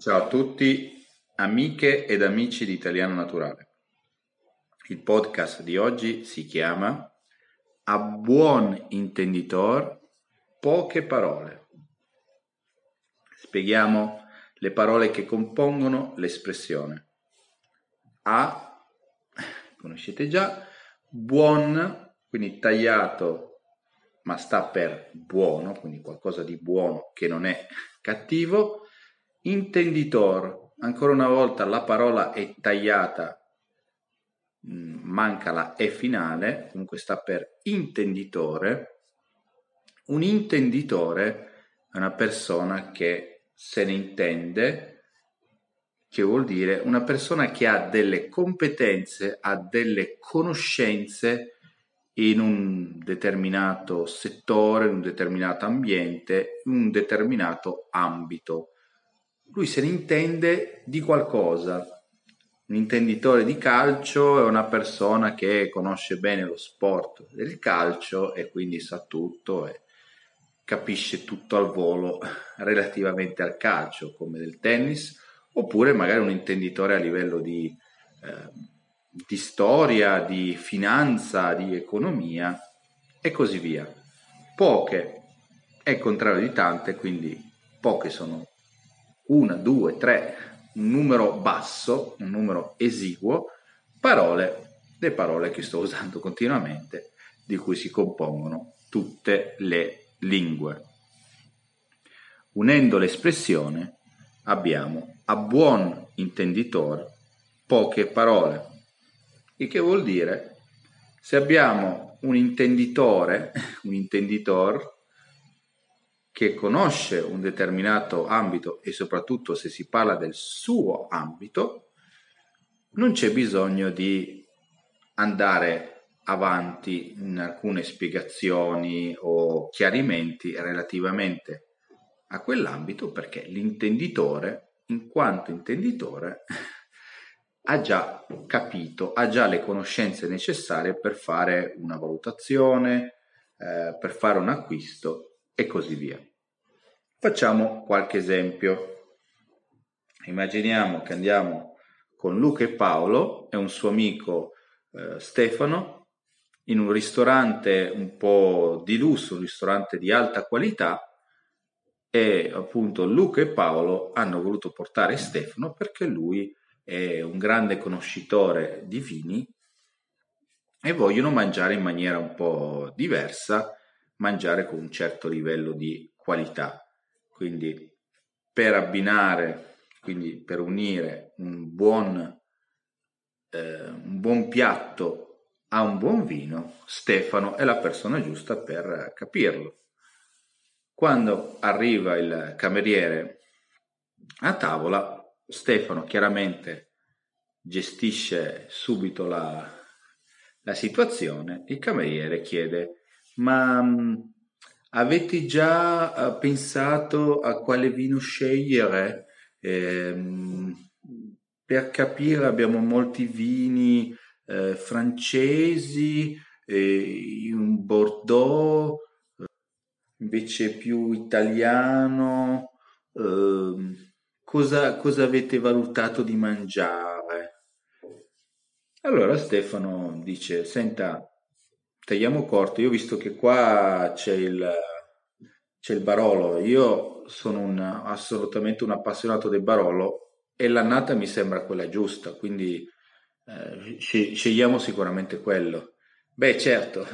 Ciao a tutti, amiche ed amici di Italiano Naturale. Il podcast di oggi si chiama A buon intenditor, poche parole. Spieghiamo le parole che compongono l'espressione. A, conoscete già, buon, quindi tagliato, ma sta per buono, quindi qualcosa di buono che non è cattivo. Intenditor, ancora una volta la parola è tagliata, manca la E finale, comunque sta per intenditore. Un intenditore è una persona che se ne intende, che vuol dire una persona che ha delle competenze, ha delle conoscenze in un determinato settore, in un determinato ambiente, in un determinato ambito. Lui se ne intende di qualcosa. Un intenditore di calcio è una persona che conosce bene lo sport del calcio e quindi sa tutto e capisce tutto al volo relativamente al calcio, come del tennis, oppure magari un intenditore a livello di storia, di finanza, di economia e così via. Poche è il contrario di tante, quindi poche sono 1, 2, 3, un numero basso, un numero esiguo, parole, le parole che sto usando continuamente, di cui si compongono tutte le lingue. Unendo l'espressione abbiamo a buon intenditor poche parole, il che vuol dire se abbiamo un intenditor, che conosce un determinato ambito e soprattutto se si parla del suo ambito, non c'è bisogno di andare avanti in alcune spiegazioni o chiarimenti relativamente a quell'ambito, perché l'intenditore, in quanto intenditore, ha già capito, ha già le conoscenze necessarie per fare una valutazione, per fare un acquisto e così via. Facciamo qualche esempio. Immaginiamo che andiamo con Luca e Paolo e un suo amico Stefano in un ristorante un po' di lusso, un ristorante di alta qualità, e appunto Luca e Paolo hanno voluto portare Stefano perché lui è un grande conoscitore di vini e vogliono mangiare in maniera un po' diversa, mangiare con un certo livello di qualità. Quindi per unire un buon piatto a un buon vino, Stefano è la persona giusta per capirlo. Quando arriva il cameriere a tavola, Stefano chiaramente gestisce subito la situazione. Il cameriere chiede: ma avete già pensato a quale vino scegliere? Per capire abbiamo molti vini francesi, un Bordeaux, invece più italiano. Cosa avete valutato di mangiare? Allora Stefano dice: senta, tagliamo corto, io ho visto che qua c'è il Barolo, io sono assolutamente un appassionato del Barolo e l'annata mi sembra quella giusta, quindi scegliamo sicuramente quello. Beh certo,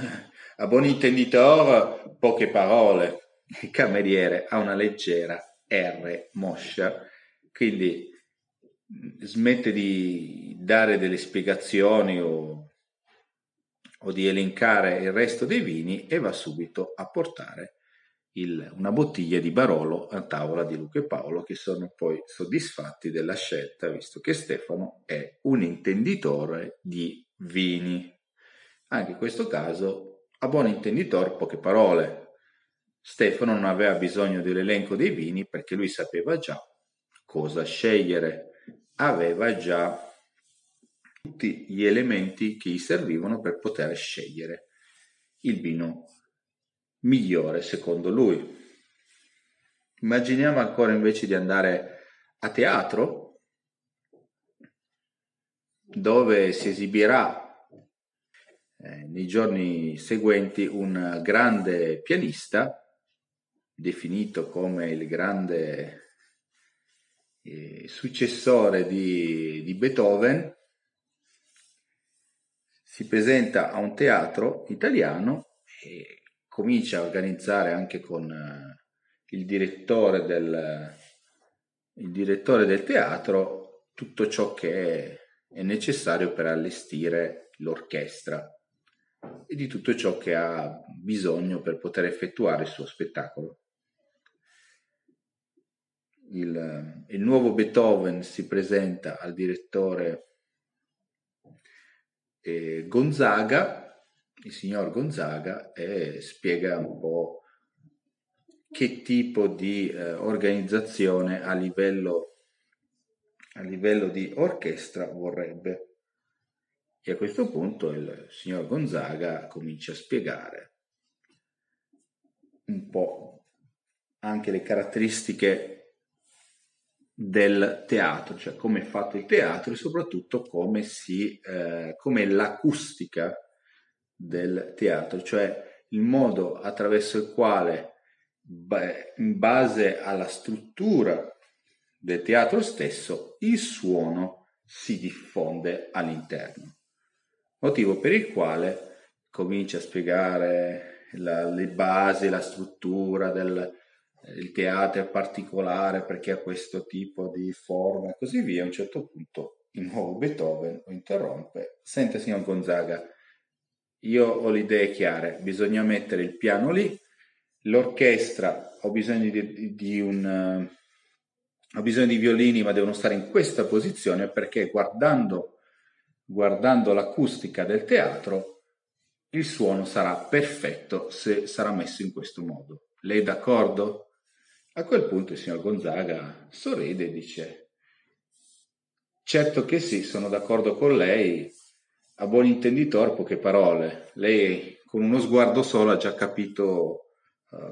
a buon intenditor poche parole. Il cameriere ha una leggera R moscia, quindi smette di dare delle spiegazioni o di elencare il resto dei vini e va subito a portare una bottiglia di Barolo a tavola di Luca e Paolo, che sono poi soddisfatti della scelta, visto che Stefano è un intenditore di vini. Anche in questo caso, a buon intenditore, poche parole. Stefano non aveva bisogno dell'elenco dei vini perché lui sapeva già cosa scegliere, aveva già tutti gli elementi che gli servivano per poter scegliere il vino migliore secondo lui. Immaginiamo ancora invece di andare a teatro, dove si esibirà nei giorni seguenti un grande pianista, definito come il grande successore di Beethoven. Si presenta a un teatro italiano e comincia a organizzare anche con il direttore del teatro tutto ciò che è necessario per allestire l'orchestra e di tutto ciò che ha bisogno per poter effettuare il suo spettacolo. Il nuovo Beethoven si presenta al direttore Gonzaga, il signor Gonzaga, e spiega un po' che tipo di organizzazione a livello di orchestra vorrebbe. E a questo punto il signor Gonzaga comincia a spiegare un po' anche le caratteristiche del teatro, cioè come è fatto il teatro e soprattutto come l'acustica del teatro, cioè il modo attraverso il quale, in base alla struttura del teatro stesso, il suono si diffonde all'interno, motivo per il quale comincia a spiegare le basi, la struttura del il teatro è particolare perché ha questo tipo di forma e così via. A un certo punto il nuovo Beethoven lo interrompe: sente signor Gonzaga, io ho le idee chiare, bisogna mettere il piano lì, l'orchestra ho bisogno di violini, ma devono stare in questa posizione perché guardando l'acustica del teatro il suono sarà perfetto se sarà messo in questo modo. Lei è d'accordo? A quel punto il signor Gonzaga sorride e dice: certo che sì, sono d'accordo con lei, a buon intenditor poche parole. Lei con uno sguardo solo ha già capito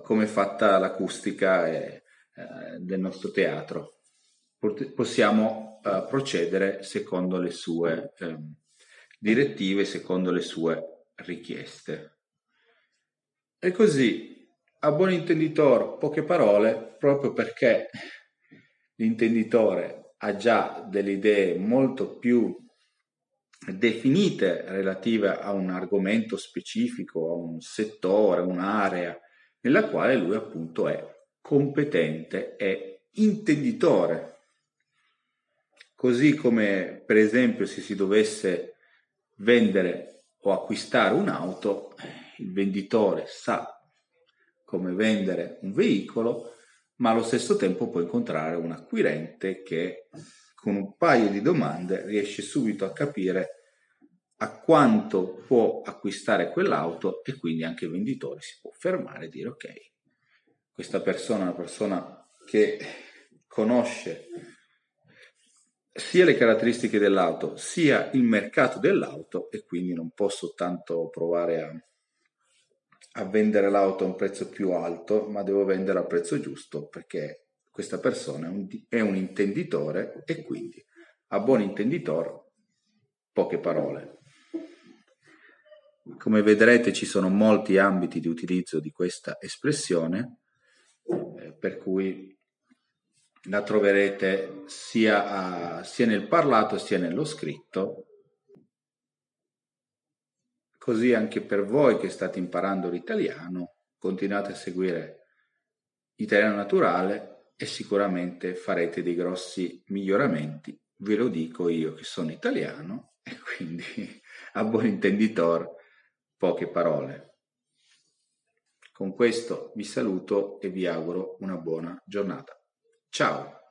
come è fatta l'acustica del nostro teatro. Possiamo procedere secondo le sue direttive, secondo le sue richieste. E così, a buon intenditor poche parole, proprio perché l'intenditore ha già delle idee molto più definite relative a un argomento specifico, a un settore, un'area nella quale lui appunto è competente, è intenditore. Così come per esempio se si dovesse vendere o acquistare un'auto, il venditore sa come vendere un veicolo, ma allo stesso tempo può incontrare un acquirente che con un paio di domande riesce subito a capire a quanto può acquistare quell'auto, e quindi anche il venditore si può fermare e dire: ok, questa persona è una persona che conosce sia le caratteristiche dell'auto sia il mercato dell'auto, e quindi non posso tanto provare a vendere l'auto a un prezzo più alto, ma devo vendere al prezzo giusto perché questa persona è un intenditore, e quindi a buon intenditor poche parole. Come vedrete ci sono molti ambiti di utilizzo di questa espressione, per cui la troverete sia nel parlato sia nello scritto. Così anche per voi che state imparando l'italiano, continuate a seguire Italiano Naturale e sicuramente farete dei grossi miglioramenti. Ve lo dico io che sono italiano, e quindi a buon intenditor poche parole. Con questo vi saluto e vi auguro una buona giornata. Ciao!